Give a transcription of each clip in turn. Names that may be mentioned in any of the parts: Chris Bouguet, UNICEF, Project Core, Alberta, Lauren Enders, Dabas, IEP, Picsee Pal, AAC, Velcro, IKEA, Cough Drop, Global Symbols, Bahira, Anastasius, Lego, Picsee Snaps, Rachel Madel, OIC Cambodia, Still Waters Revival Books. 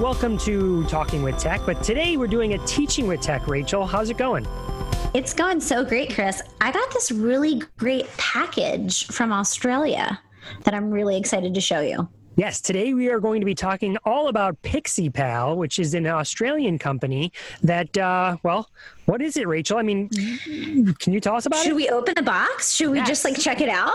Welcome to Talking with Tech, but today we're doing a Teaching with Tech. Rachel, how's it going? It's gone so great, Chris. I got this really great package from Australia that I'm really excited to show you. Yes, today we are going to be talking all about Picsee Pal, which is an Australian company that, well, what is it, Rachel? I mean, can you tell us about it? Should we open the box? Should we just like check it out?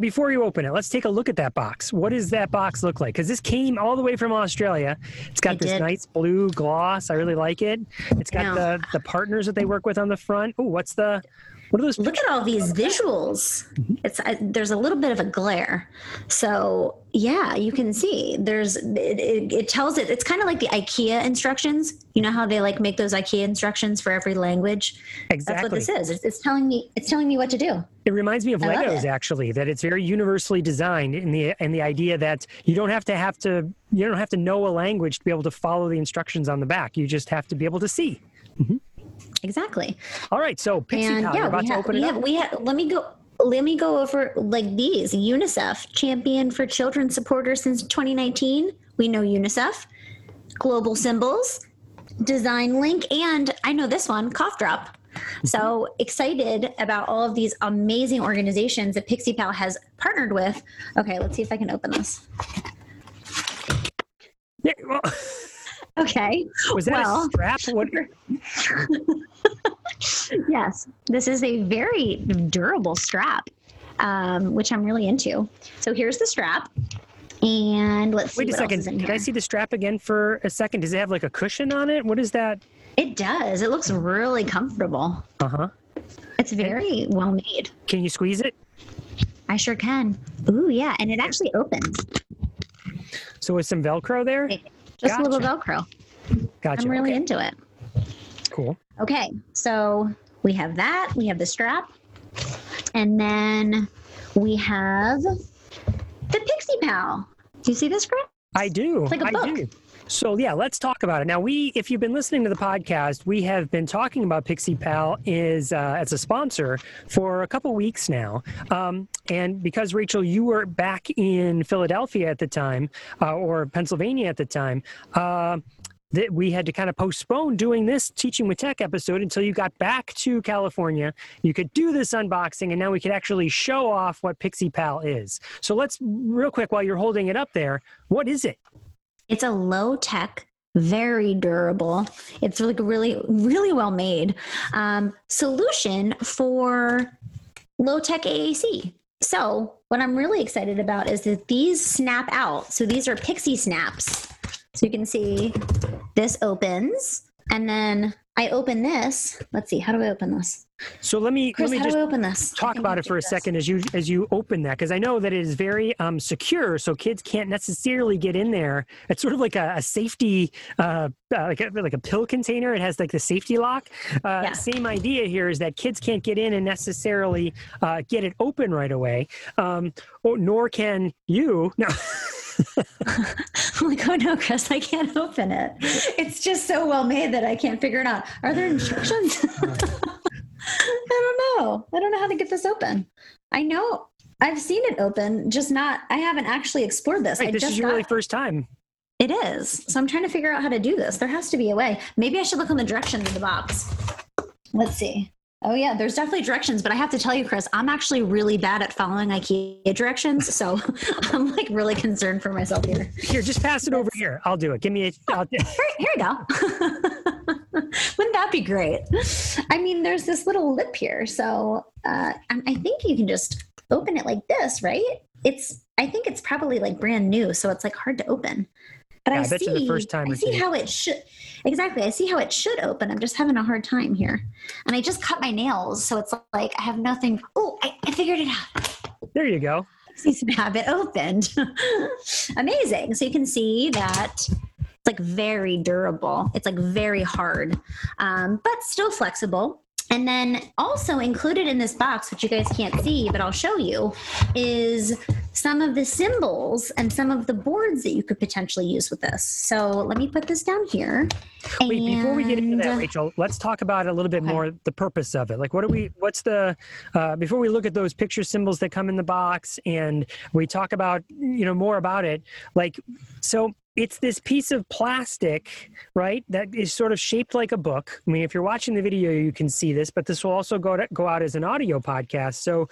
Before you open it, let's take a look at that box. What does that box look like? Because this came all the way from Australia. It's got this nice blue gloss. I really like it. It's got the partners that they work with on the front. Oh, what's the... What are those? Look at all these visuals. It's there's a little bit of a glare. So yeah, you can see there's it tells it. It's kind of like the IKEA instructions. You know how they like make those IKEA instructions for every language? Exactly. That's what this is. It's telling me what to do. It reminds me of Legos, actually, that it's very universally designed in the idea that you don't have to know a language to be able to follow the instructions on the back. You just have to be able to see. Mm-hmm. Exactly. All right. So Picsee Pal, let me go over like these. UNICEF, champion for children supporter since 2019. We know UNICEF. Global Symbols, Design Link, and I know this one, Cough Drop. So excited about all of these amazing organizations that Picsee Pal has partnered with. Okay, let's see if I can open this. Yeah, well. Okay. Was that a strap? Yes, this is a very durable strap, which I'm really into. So here's the strap, and let's see. Wait a second. Can I see the strap again for a second? Does it have like a cushion on it? What is that? It does. It looks really comfortable. Uh huh. It's very well made. Can you squeeze it? I sure can. Ooh, yeah, and it actually opens. So with some Velcro there. Just a little Velcro. Gotcha. I'm really into it. Cool. Okay. So we have that. We have the strap. And then we have the Picsee Pal. Do you see this, Chris? I do. It's like a book. I do. So yeah, let's talk about it. Now if you've been listening to the podcast, we have been talking about Picsee Pal as a sponsor for a couple weeks now. And because Rachel, you were back in Philadelphia at the time, or Pennsylvania at the time, that we had to kind of postpone doing this Teaching with Tech episode until you got back to California. You could do this unboxing, and now we could actually show off what Picsee Pal is. So let's, real quick, while you're holding it up there, what is it? It's a low-tech, very durable, it's like really, really well-made solution for low-tech AAC. So what I'm really excited about is that these snap out. So these are Picsee Snaps. So you can see this opens, and then I open this. Let's see, how do I open this? So let me talk about it for a second as you open that, because I know that it is very secure, so kids can't necessarily get in there. It's sort of like a safety, like a pill container. It has like the safety lock. Same idea here is that kids can't get in and necessarily get it open right away, nor can you. No. I'm like, oh no, Chris, I can't open it. It's just so well made that I can't figure it out. Are there instructions? I don't know how to get this open. I know I've seen it open, just not, I haven't actually explored this. Right, this is your really first time. It is. So I'm trying to figure out how to do this. There has to be a way. Maybe I should look on the directions of the box. Let's see. Oh yeah, there's definitely directions, but I have to tell you, Chris, I'm actually really bad at following IKEA directions, so I'm like really concerned for myself here. Here, just pass it over here. I'll do it. Give me a... Here we go. Wouldn't that be great? I mean, there's this little lip here, so I think you can just open it like this, right? I think it's probably like brand new, so it's like hard to open. But yeah, I bet you the first time. I see how it should. Exactly. I see how it should open. I'm just having a hard time here. And I just cut my nails. So it's like I have nothing. Oh, I figured it out. There you go. You can have it opened. Amazing. So you can see that it's like very durable. It's like very hard, but still flexible. And then also included in this box, which you guys can't see, but I'll show you, is some of the symbols and some of the boards that you could potentially use with this. So let me put this down here. Wait, before we get into that, Rachel, let's talk about a little bit more the purpose of it. Like, what are we, what's the, before we look at those picture symbols that come in the box and we talk about, you know, more about it, like, so it's this piece of plastic, right, that is sort of shaped like a book. I mean, if you're watching the video, you can see this, but this will also go out as an audio podcast. So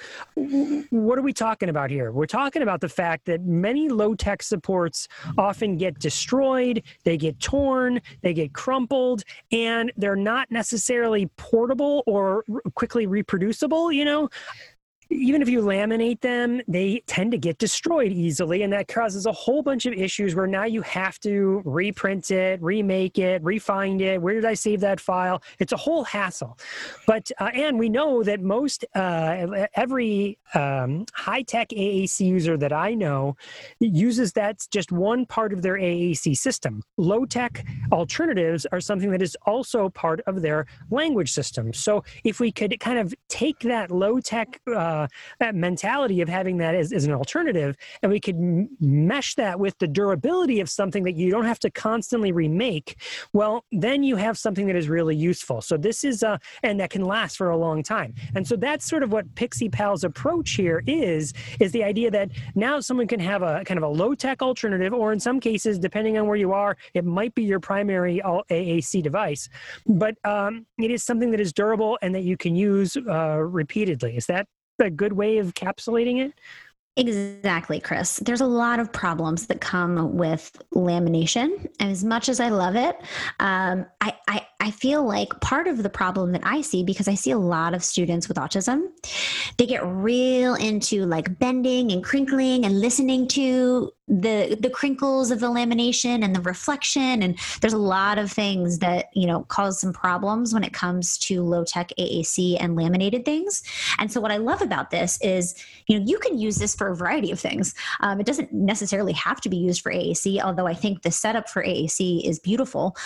what are we talking about here? We're talking about the fact that many low-tech supports often get destroyed, they get torn, they get crumpled, and they're not necessarily portable or quickly reproducible, you know? Even if you laminate them, they tend to get destroyed easily, and that causes a whole bunch of issues where now you have to reprint it, remake it, refind it. Where did I save that file? It's a whole hassle. But and we know that most every high-tech AAC user that I know uses that's just one part of their AAC system. Low-tech alternatives are something that is also part of their language system. So if we could kind of take that low-tech that mentality of having that as an alternative, and we could mesh that with the durability of something that you don't have to constantly remake, well, then you have something that is really useful. So this is, and that can last for a long time. And so that's sort of what Picsee Pal's approach here is the idea that now someone can have a kind of a low-tech alternative, or in some cases, depending on where you are, it might be your primary AAC device, but it is something that is durable and that you can use repeatedly. Is that a good way of encapsulating it? Exactly, Chris. There's a lot of problems that come with lamination. And as much as I love it, I feel like part of the problem that I see, because I see a lot of students with autism, they get real into like bending and crinkling and listening to the crinkles of the lamination and the reflection. And there's a lot of things that, you know, cause some problems when it comes to low tech AAC and laminated things. And so what I love about this is, you know, you can use this for a variety of things. It doesn't necessarily have to be used for AAC, although I think the setup for AAC is beautiful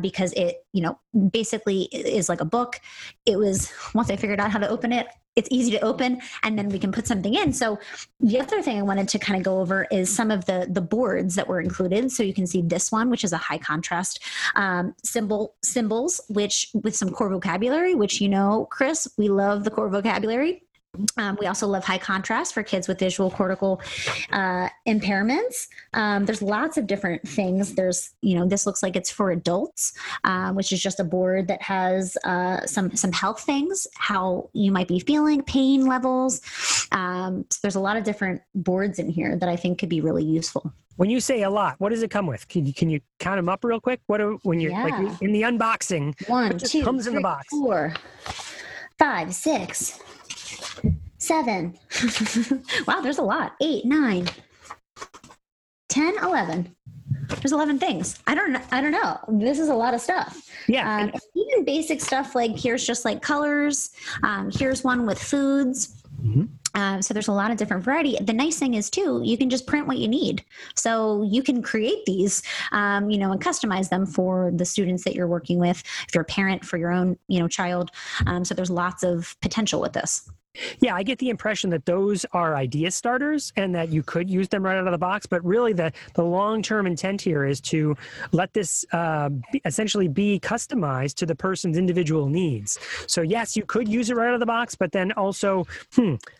because it, you know, basically is like a book. It was, once I figured out how to open it, it's easy to open, and then we can put something in. So the other thing I wanted to kind of go over is some of the boards that were included. So you can see this one, which is a high contrast symbols, which with some core vocabulary, which, you know, Chris, we love the core vocabulary. We also love high contrast for kids with visual cortical impairments. There's lots of different things. There's, you know, this looks like it's for adults, which is just a board that has some health things, how you might be feeling, pain levels. So there's a lot of different boards in here that I think could be really useful. When you say a lot, what does it come with? Can you count them up real quick? What do, when you're like in the unboxing? One, two, comes three, in the box? 4, 5, 6. 7. Wow, there's a lot. 8, 9, 10, 11. There's 11 things. I don't know. This is a lot of stuff. Yeah. Even basic stuff like here's just like colors. Here's one with foods. Mm-hmm. So there's a lot of different variety. The nice thing is too, you can just print what you need. So you can create these, you know, and customize them for the students that you're working with. If you're a parent, for your own, you know, child. So there's lots of potential with this. Yeah, I get the impression that those are idea starters and that you could use them right out of the box. But really, the long-term intent here is to let this essentially be customized to the person's individual needs. So yes, you could use it right out of the box, but then also,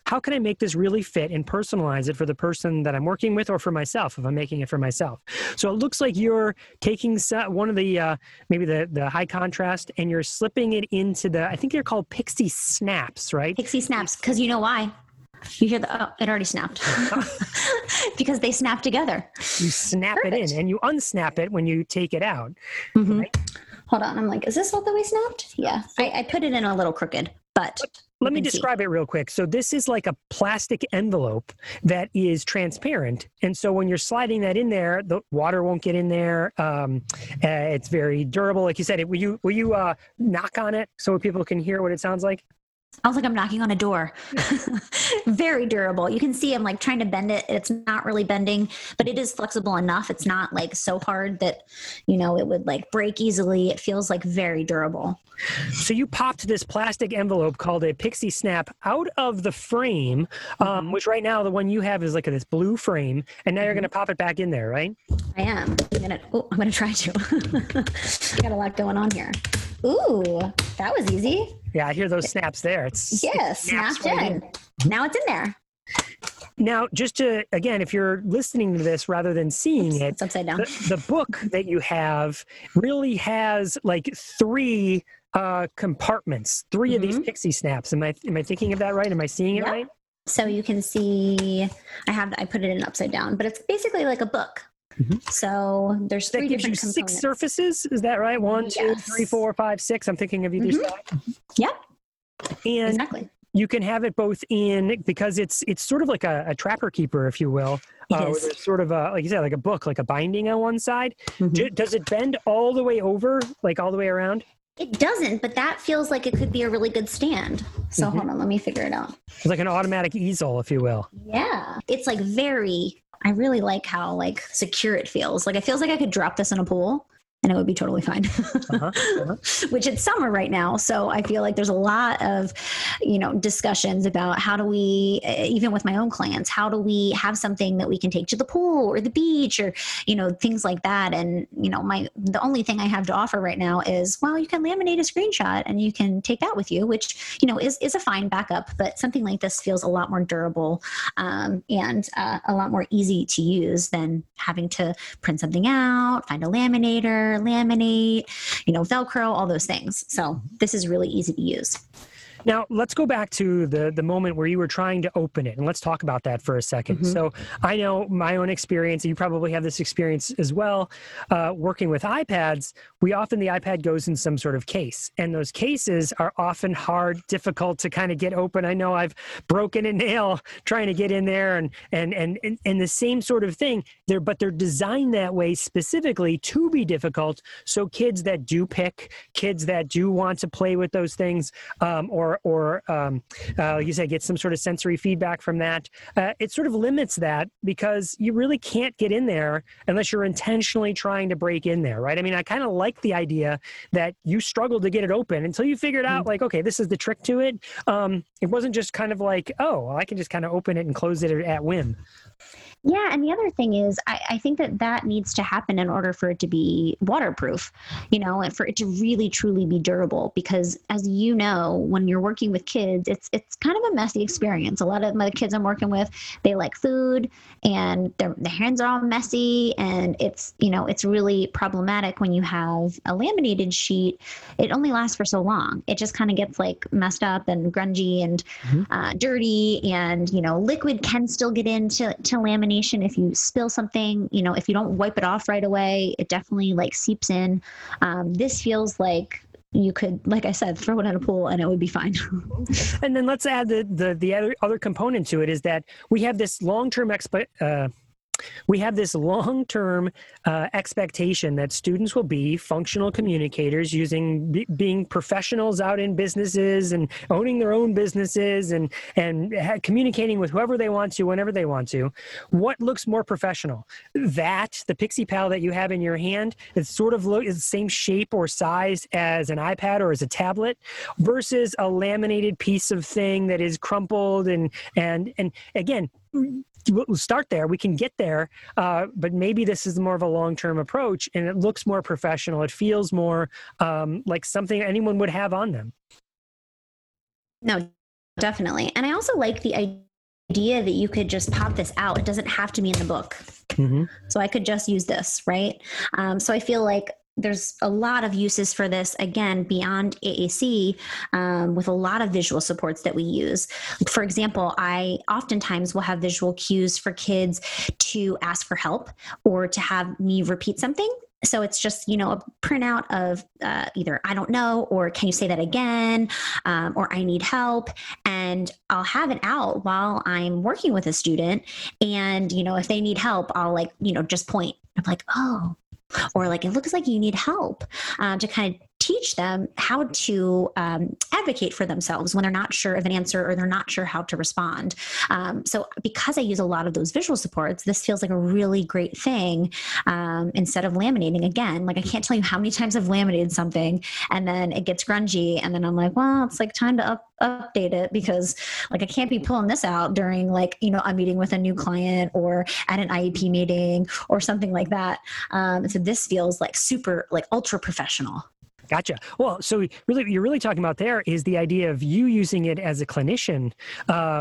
how can I make this really fit and personalize it for the person that I'm working with or for myself if I'm making it for myself? So it looks like you're taking one of the, maybe the high contrast, and you're slipping it into the, I think they're called Picsee Snaps, right? Picsee Snaps. Because you know why? You hear the, oh, it already snapped. Because they snap together. You snap it in and you unsnap it when you take it out. Mm-hmm. Right? Hold on. I'm like, is this all that we snapped? Yeah. I put it in a little crooked, but... Let me describe it real quick. So this is like a plastic envelope that is transparent. And so when you're sliding that in there, the water won't get in there. It's very durable. Like you said, will you knock on it so people can hear what it sounds like? I was like, I'm knocking on a door. Very durable. You can see I'm like trying to bend it. It's not really bending, but it is flexible enough. It's not like so hard that, you know, it would like break easily. It feels like very durable. So you popped this plastic envelope called a Picsee Snap out of the frame, which right now the one you have is like this blue frame, and now you're going to pop it back in there, right? I am. I'm going to try to. I got a lot going on here. Ooh, that was easy. Yeah, I hear those snaps there. Snaps snapped right in. Now it's in there. Now, just to, again, if you're listening to this rather than seeing it's upside down. The book that you have really has like three compartments, three of these Picsee Snaps. Am I thinking of that right? Am I seeing it right? So you can see, I put it in upside down, but it's basically like a book. Mm-hmm. So there's three different components. That gives you 6 surfaces, is that right? 1, 2, 3, 4, 5, 6. I'm thinking of either side. Yep. And exactly. You can have it both in, because it's sort of like a trapper keeper, if you will. It is. There's sort of a, like you said, like a book, like a binding on one side. Mm-hmm. Does it bend all the way over, like all the way around? It doesn't, but that feels like it could be a really good stand. So hold on, let me figure it out. It's like an automatic easel, if you will. Yeah. It's like very... I really like how like secure it feels. Like it feels like I could drop this in a pool and it would be totally fine, which it's summer right now. So I feel like there's a lot of, discussions about how do we, even with my own clients, how do we have something that we can take to the pool or the beach or, things like that. And, the only thing I have to offer right now is, well, you can laminate a screenshot and you can take that with you, which, is a fine backup, but something like this feels a lot more durable, and a lot more easy to use than having to print something out, find a laminator, laminate, Velcro, all those things. So this is really easy to use. Now, let's go back to the moment where you were trying to open it, and let's talk about that for a second. Mm-hmm. So I know my own experience, and you probably have this experience as well, working with iPads, the iPad goes in some sort of case, and those cases are often hard, difficult to kind of get open. I know I've broken a nail trying to get in there, and the same sort of thing, but they're designed that way specifically to be difficult, so kids that do want to play with those things, or like you said, get some sort of sensory feedback from that. It sort of limits that because you really can't get in there unless you're intentionally trying to break in there, right? I mean, I kind of like the idea that you struggled to get it open until you figured out, like, okay, this is the trick to it. It wasn't just kind of like, oh, well, I can just kind of open it and close it at whim. Yeah, and the other thing is, I think that needs to happen in order for it to be waterproof, and for it to really, truly be durable. Because as you know, when you're working with kids, it's kind of a messy experience. A lot of my kids I'm working with, they like food, and their hands are all messy, and it's really problematic when you have a laminated sheet. It only lasts for so long. It just kind of gets like messed up and grungy and dirty, and liquid can still get into laminate. If you spill something, if you don't wipe it off right away, it definitely like seeps in. This feels like you could, like I said, throw it at a pool and it would be fine. And then let's add the other component to it is that we have this long-term expectation that students will be functional communicators, being professionals out in businesses and owning their own businesses and communicating with whoever they want to, whenever they want to. What looks more professional? That, the Picsee Pal that you have in your hand, it's sort of is the same shape or size as an iPad or as a tablet, versus a laminated piece of thing that is crumpled and again, we'll start there. We can get there, but maybe this is more of a long-term approach, and it looks more professional. It feels more like something anyone would have on them. No, definitely. And I also like the idea that you could just pop this out. It doesn't have to be in the book. Mm-hmm. So I could just use this, right? So I feel like there's a lot of uses for this, again, beyond AAC, with a lot of visual supports that we use. For example, I oftentimes will have visual cues for kids to ask for help or to have me repeat something. So it's just, a printout of either I don't know, or can you say that again, or I need help. And I'll have it out while I'm working with a student. And, if they need help, I'll like, just point. I'm like, oh. Or like, it looks like you need help, to kind of teach them how to advocate for themselves when they're not sure of an answer or they're not sure how to respond. So because I use a lot of those visual supports, this feels like a really great thing instead of laminating again. Like I can't tell you how many times I've laminated something and then it gets grungy and then I'm like, well, it's like time to update it because like I can't be pulling this out during like, you know, a meeting with a new client or at an IEP meeting or something like that. So this feels like super, like ultra professional. Gotcha. Well, so really, what you're really talking about there is the idea of you using it as a clinician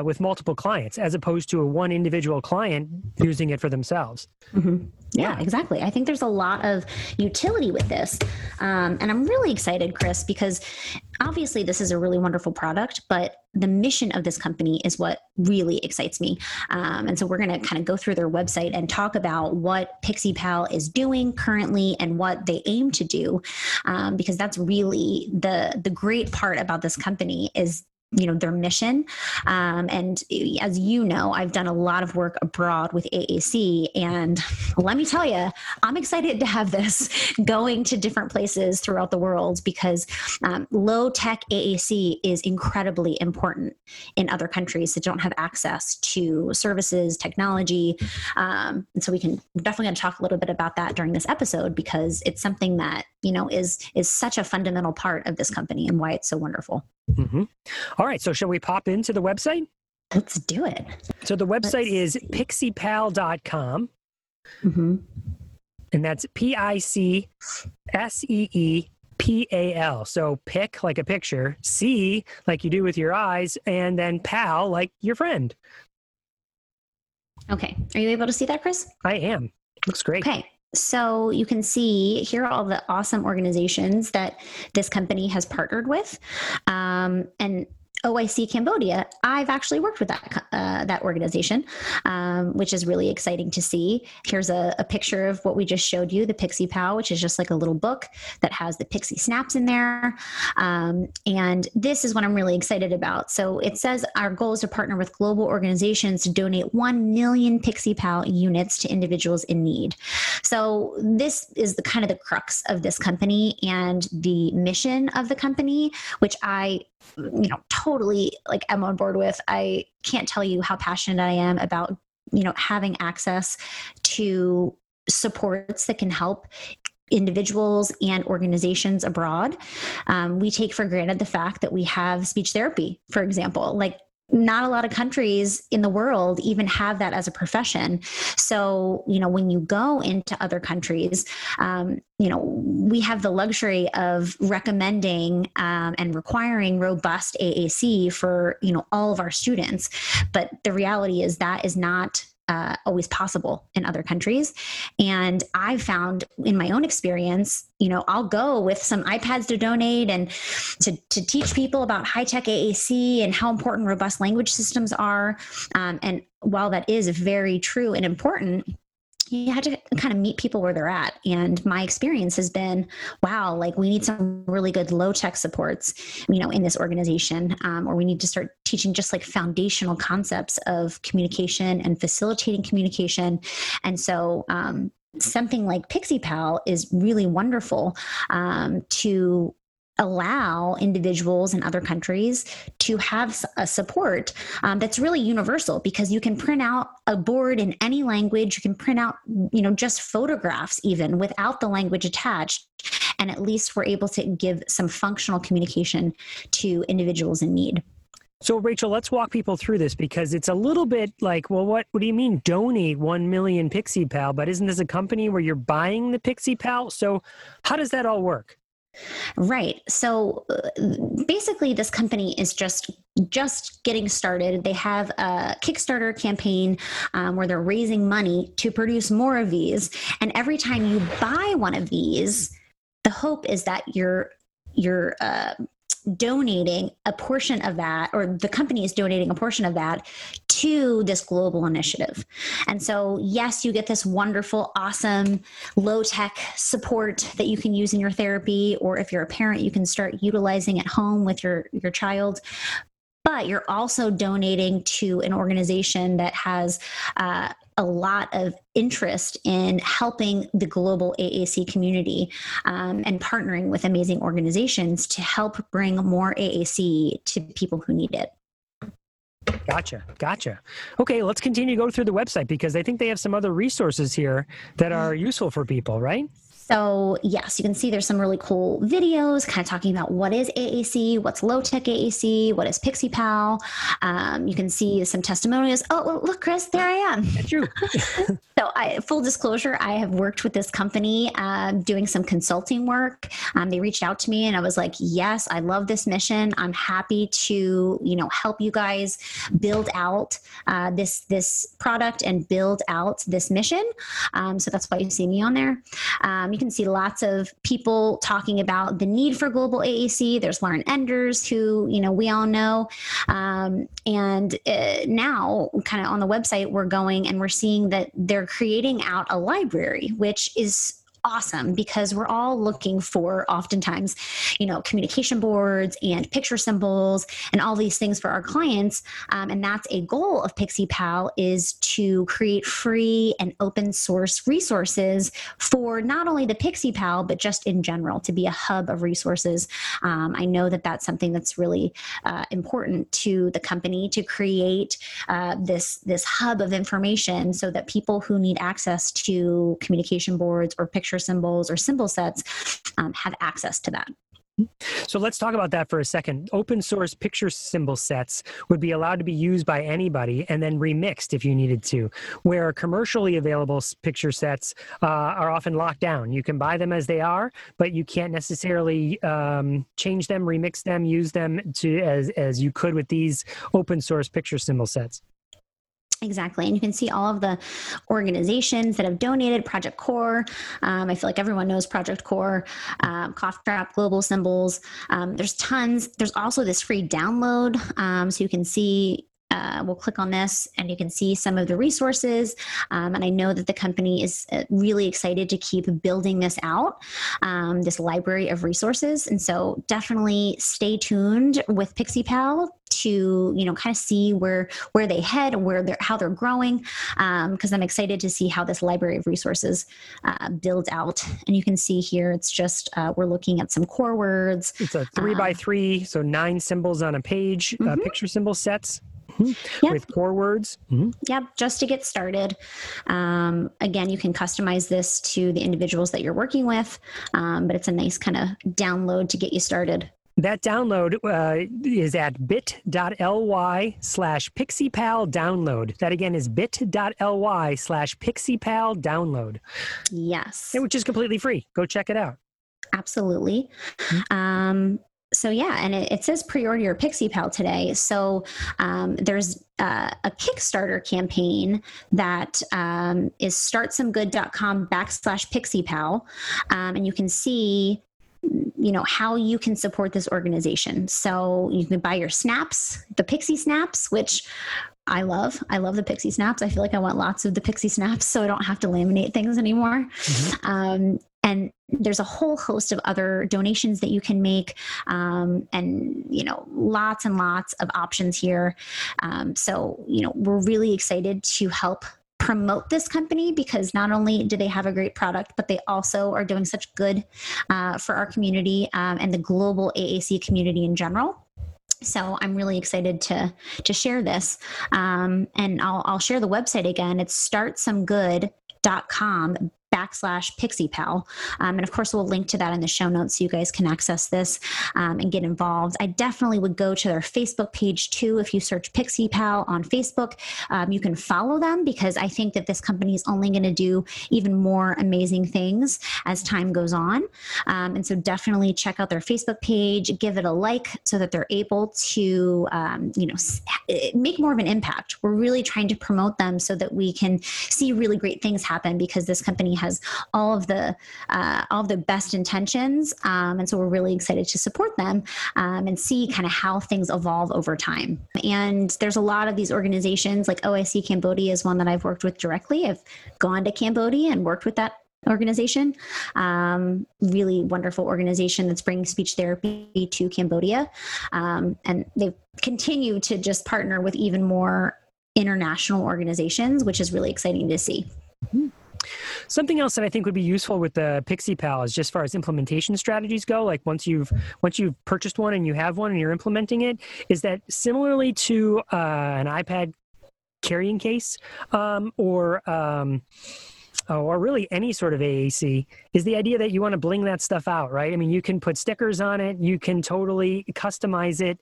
with multiple clients, as opposed to a one individual client using it for themselves. Mm-hmm. Yeah, exactly. I think there's a lot of utility with this. And I'm really excited, Chris, because obviously this is a really wonderful product, but the mission of this company is what really excites me. And so we're going to kind of go through their website and talk about what Picsee Pal is doing currently and what they aim to do, because that's really the great part about this company is, you know, their mission. And as you know, I've done a lot of work abroad with AAC. And let me tell you, I'm excited to have this going to different places throughout the world because low tech AAC is incredibly important in other countries that don't have access to services, technology. And so we can definitely talk a little bit about that during this episode because it's something that, you know, is such a fundamental part of this company and why it's so wonderful. Mm-hmm. All right. So shall we pop into the website? Let's do it. So the website is pixeepal.com. Mm-hmm. And that's P-I-C-S-E-E-P-A-L. So pick like a picture, see like you do with your eyes, and then pal like your friend. Okay. Are you able to see that, Chris? I am. Looks great. Okay. So you can see here are all the awesome organizations that this company has partnered with. And OIC Cambodia, I've actually worked with that organization, which is really exciting to see. Here's a picture of what we just showed you, the Picsee Pal, which is just like a little book that has the Picsee Snaps in there. And this is what I'm really excited about. So it says our goal is to partner with global organizations to donate 1 million Picsee Pal units to individuals in need. So this is the kind of the crux of this company and the mission of the company, which I, you know, totally like I'm on board with. I can't tell you how passionate I am about, you know, having access to supports that can help individuals and organizations abroad. We take for granted the fact that we have speech therapy, for example. Like, not a lot of countries in the world even have that as a profession. So, you know, when you go into other countries, you know, we have the luxury of recommending and requiring robust AAC for, you know, all of our students. But the reality is that is not always possible in other countries. And I found in my own experience, you know, I'll go with some iPads to donate and to teach people about high-tech AAC and how important robust language systems are. And while that is very true and important, you had to kind of meet people where they're at. And my experience has been, wow, like we need some really good low tech supports, you know, in this organization, or we need to start teaching just like foundational concepts of communication and facilitating communication. And so, something like Picsee Pal is really wonderful, to allow individuals in other countries to have a support that's really universal because you can print out a board in any language. You can print out, you know, just photographs even without the language attached. And at least we're able to give some functional communication to individuals in need. So, Rachel, let's walk people through this because it's a little bit like, well, what do you mean donate 1 million Picsee Pal? But isn't this a company where you're buying the Picsee Pal? So how does that all work? Right. So basically this company is just getting started. They have a Kickstarter campaign where they're raising money to produce more of these. And every time you buy one of these, the hope is that you're donating a portion of that, or the company is donating a portion of that to this global initiative. And so, yes, you get this wonderful, awesome, low-tech support that you can use in your therapy, or if you're a parent, you can start utilizing at home with your child. but you're also donating to an organization that has a lot of interest in helping the global AAC community and partnering with amazing organizations to help bring more AAC to people who need it. Gotcha. Okay, let's continue to go through the website because I think they have some other resources here that are useful for people, right? So yes, you can see there's some really cool videos kind of talking about what is AAC, what's low-tech AAC, what is Picsee Pal. You can see some testimonials. Oh, well, look, Chris, there I am. That's you. So full disclosure, I have worked with this company doing some consulting work. They reached out to me and I was like, yes, I love this mission. I'm happy to, help you guys build out this product and build out this mission. So that's why you see me on there. You can see lots of people talking about the need for global AAC. There's Lauren Enders, who, we all know. And now kind of on the website, we're going and we're seeing that they're creating out a library, which is awesome because we're all looking for oftentimes, communication boards and picture symbols and all these things for our clients. And that's a goal of Picsee Pal is to create free and open source resources for not only the Picsee Pal, but just in general to be a hub of resources. I know that that's something that's really important to the company to create this hub of information so that people who need access to communication boards or picture symbols or symbol sets have access to that. So let's talk about that for a second. Open source picture symbol sets would be allowed to be used by anybody and then remixed if you needed to, where commercially available picture sets are often locked down. You can buy them as they are, but you can't necessarily change them, remix them, use them to as you could with these open source picture symbol sets. Exactly. And you can see all of the organizations that have donated, Project Core. I feel like everyone knows Project Core, Cough Drop, Global Symbols. There's tons. There's also this free download. So you can see, we'll click on this and you can see some of the resources. And I know that the company is really excited to keep building this out, this library of resources. And so definitely stay tuned with Picsee Pal to kind of see where they head and how they're growing, because I'm excited to see how this library of resources builds out. And you can see here it's just we're looking at some core words. It's a 3x3, so 9 symbols on a page, picture symbol sets. Mm-hmm. Yep. With core words. Mm-hmm. Yep, just to get started. Again, you can customize this to the individuals that you're working with, but it's a nice kind of download to get you started. That download is at bit.ly/PixiePal download. That again is bit.ly/PixiePal download. Yes. Which is completely free. Go check it out. Absolutely. So yeah, and it says pre-order your Picsee Pal today. So there's a Kickstarter campaign that is startsomegood.com/Picsee Pal. And you can see how you can support this organization. So you can buy your snaps, the Picsee Snaps, which I love. I love the Picsee Snaps. I feel like I want lots of the Picsee Snaps so I don't have to laminate things anymore. Mm-hmm. And there's a whole host of other donations that you can make and lots and lots of options here. So we're really excited to help promote this company because not only do they have a great product, but they also are doing such good for our community and the global AAC community in general. So I'm really excited to share this. And I'll share the website again. It's startsomegood.com/Picsee Pal. And of course, we'll link to that in the show notes so you guys can access this and get involved. I definitely would go to their Facebook page too. If you search Picsee Pal on Facebook, you can follow them because I think that this company is only going to do even more amazing things as time goes on. And so definitely check out their Facebook page, give it a like so that they're able to, make more of an impact. We're really trying to promote them so that we can see really great things happen because this company has all of the best intentions. And so we're really excited to support them and see kind of how things evolve over time. And there's a lot of these organizations like OIC Cambodia is one that I've worked with directly. I've gone to Cambodia and worked with that organization, really wonderful organization that's bringing speech therapy to Cambodia. And they continue to just partner with even more international organizations, which is really exciting to see. Mm-hmm. Something else that I think would be useful with the Picsee Pal is just as far as implementation strategies go, like once you've purchased one and you have one and you're implementing it, is that similarly to an iPad carrying case or really any sort of AAC, is the idea that you want to bling that stuff out, right? I mean, you can put stickers on it. You can totally customize it.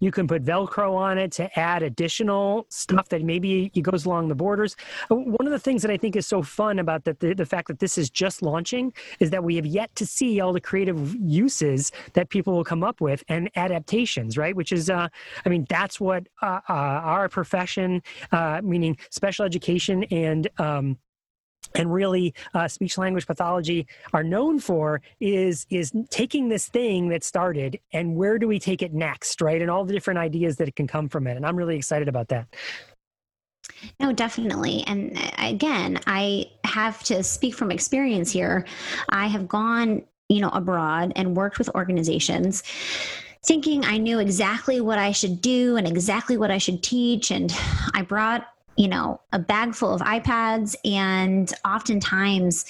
You can put Velcro on it to add additional stuff that maybe goes along the borders. One of the things that I think is so fun about the fact that this is just launching is that we have yet to see all the creative uses that people will come up with and adaptations, right? Which is, I mean, that's what our profession, meaning special education and really speech language pathology are known for, is taking this thing that started and where do we take it next, right? And all the different ideas that it can come from it. And I'm really excited about that. No, definitely. And again, I have to speak from experience here. I have gone, abroad and worked with organizations thinking I knew exactly what I should do and exactly what I should teach. And I brought a bag full of iPads. And oftentimes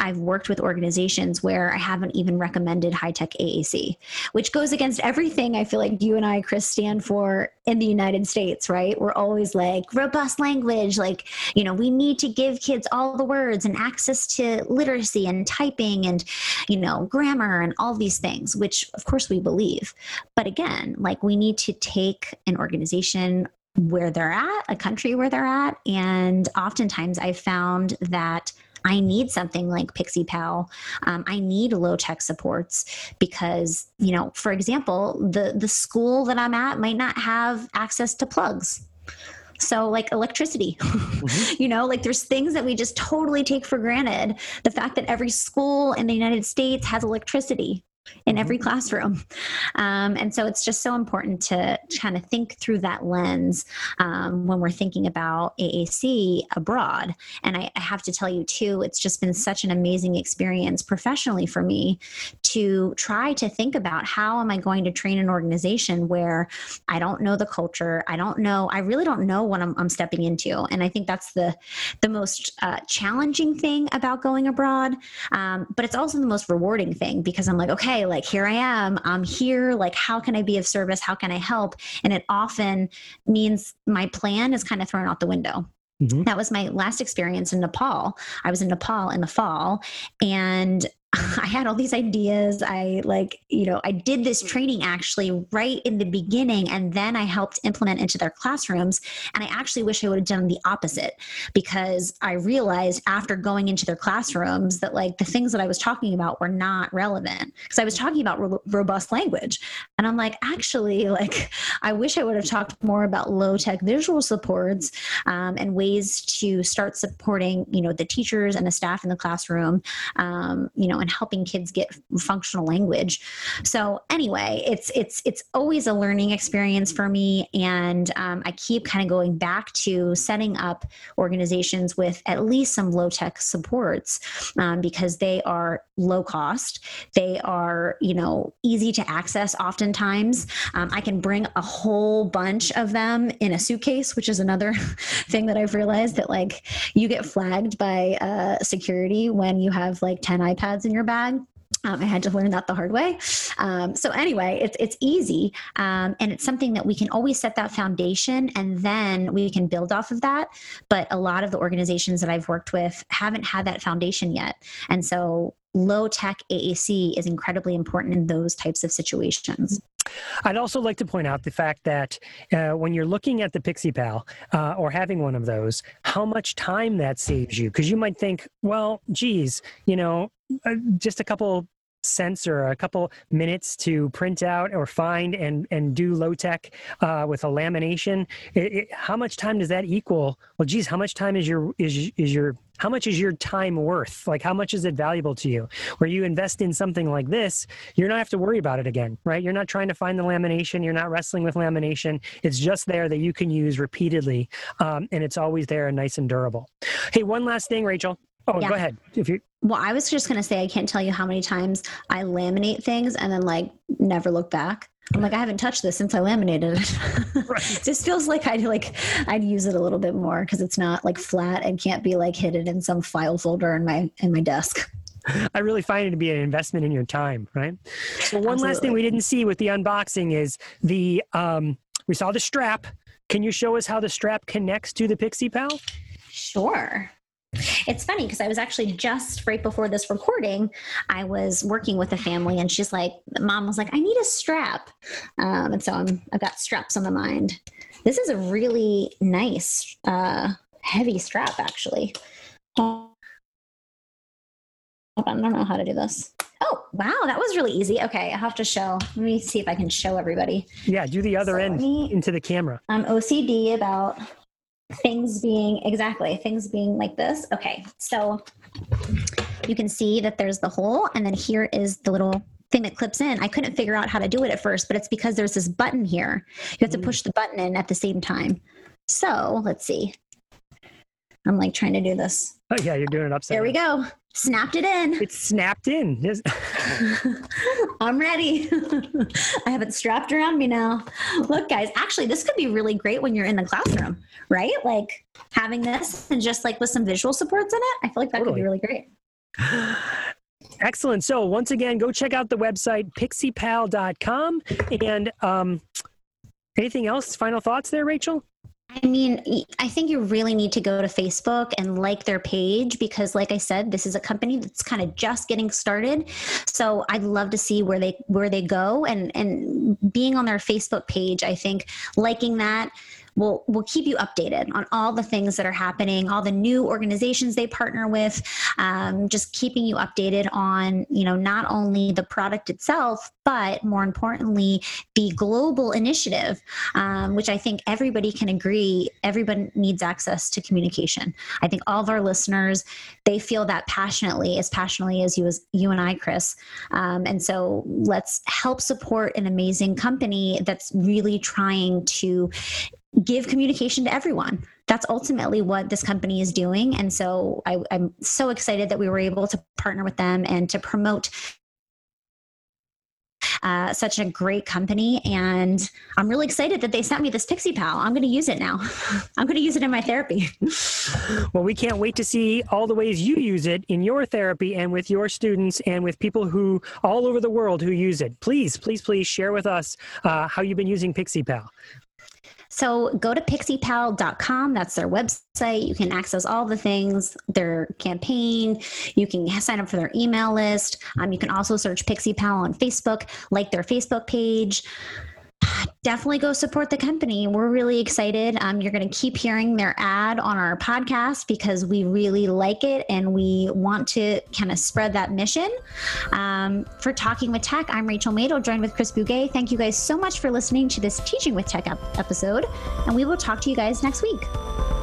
I've worked with organizations where I haven't even recommended high-tech AAC, which goes against everything I feel like you and I, Chris, stand for in the United States, right? We're always like robust language, like, we need to give kids all the words and access to literacy and typing and, grammar and all these things, which of course we believe. But again, like we need to take an organization where they're at, a country where they're at. And oftentimes I've found that I need something like Picsee Pal. I need low tech supports because, for example, the school that I'm at might not have access to plugs. So like electricity, mm-hmm. Like there's things that we just totally take for granted. The fact that every school in the United States has electricity in every classroom. And so it's just so important to kind of think through that lens when we're thinking about AAC abroad. And I have to tell you too, it's just been such an amazing experience professionally for me to try to think about how am I going to train an organization where I don't know the culture. I really don't know what I'm stepping into. And I think that's the most challenging thing about going abroad. But it's also the most rewarding thing because I'm like, okay, here I am, I'm here, how can I be of service? How can I help? And it often means my plan is kind of thrown out the window. Mm-hmm. That was my last experience in Nepal. I was in Nepal in the fall and I had all these ideas. I did this training actually right in the beginning and then I helped implement into their classrooms. And I actually wish I would have done the opposite because I realized after going into their classrooms that the things that I was talking about were not relevant because I was talking about robust language. And I'm I wish I would have talked more about low tech visual supports and ways to start supporting, the teachers and the staff in the classroom, and helping kids get functional language. So anyway, it's always a learning experience for me. And I keep kind of going back to setting up organizations with at least some low tech supports because they are low cost. They are, easy to access oftentimes. I can bring a whole bunch of them in a suitcase, which is another thing that I've realized that you get flagged by security when you have 10 iPads in your bag. I had to learn that the hard way. So anyway, it's easy. And it's something that we can always set that foundation and then we can build off of that. But a lot of the organizations that I've worked with haven't had that foundation yet. And so low tech AAC is incredibly important in those types of situations. I'd also like to point out the fact that when you're looking at the Picsee Pal or having one of those, how much time that saves you. Because you might think, well, geez, just a couple cents or a couple minutes to print out or find and do low tech with a lamination. How much time does that equal? Well, geez, how much time how much is your time worth? How much is it valuable to you? Where you invest in something like this, you're not have to worry about it again, right? You're not trying to find the lamination. You're not wrestling with lamination. It's just there that you can use repeatedly. And it's always there and nice and durable. Hey, one last thing, Rachel. Oh, yeah. Go ahead. Well, I was just going to say, I can't tell you how many times I laminate things and then like never look back. I'm like, I haven't touched this since I laminated it. Right. This feels like I'd use it a little bit more because it's not like flat and can't be like hidden in some file folder in my desk. I really find it to be an investment in your time, right? So one last thing we didn't see with the unboxing is the we saw the strap. Can you show us how the strap connects to the Picsee Pal? Sure. It's funny because I was actually just right before this recording, I was working with a family and she's like, Mom was like, I need a strap. And so I've got straps on the mind. This is a really nice, heavy strap actually. I don't know how to do this. Oh, wow. That was really easy. Okay. I have to show. Let me see if I can show everybody. Yeah. Do the other end into the camera. I'm OCD about things being like this. Okay. So you can see that there's the hole and then here is the little thing that clips in. I couldn't figure out how to do it at first, but it's because there's this button here. You have to push the button in at the same time. So let's see. I'm like trying to do this. Oh yeah. You're doing it upside down. There we go. Snapped it in. It's snapped in. I'm ready. I have it strapped around me now. Look, guys, actually, this could be really great when you're in the classroom, right? Like having this and just like with some visual supports in it. I feel like that could be really great. Excellent. So once again, go check out the website, pixeepal.com. And anything else? Final thoughts there, Rachel? I mean, I think you really need to go to Facebook and like their page because, like I said, this is a company that's kind of just getting started. So I'd love to see where they go and being on their Facebook page. I think liking that will keep you updated on all the things that are happening, all the new organizations they partner with, just keeping you updated on, you know, not only the product itself, but more importantly, the global initiative, which I think everybody can agree, everybody needs access to communication. I think all of our listeners, they feel that passionately as you and I, Chris. And so let's help support an amazing company that's really trying to give communication to everyone. That's ultimately what this company is doing. And so I'm so excited that we were able to partner with them and to promote such a great company. And I'm really excited that they sent me this Picsee Pal. I'm going to use it now. I'm going to use it in my therapy. Well, we can't wait to see all the ways you use it in your therapy and with your students and with people who all over the world who use it. Please, please, please share with us how you've been using Picsee Pal. So go to pixeepal.com. That's their website. You can access all the things, their campaign. You can sign up for their email list. You can also search Picsee Pal on Facebook, like their Facebook page. Definitely go support the company. We're really excited. You're going to keep hearing their ad on our podcast because we really like it and we want to kind of spread that mission. For Talking with Tech, I'm Rachel Madel, joined with Chris Bouguet. Thank you guys so much for listening to this Teaching with Tech episode, and we will talk to you guys next week.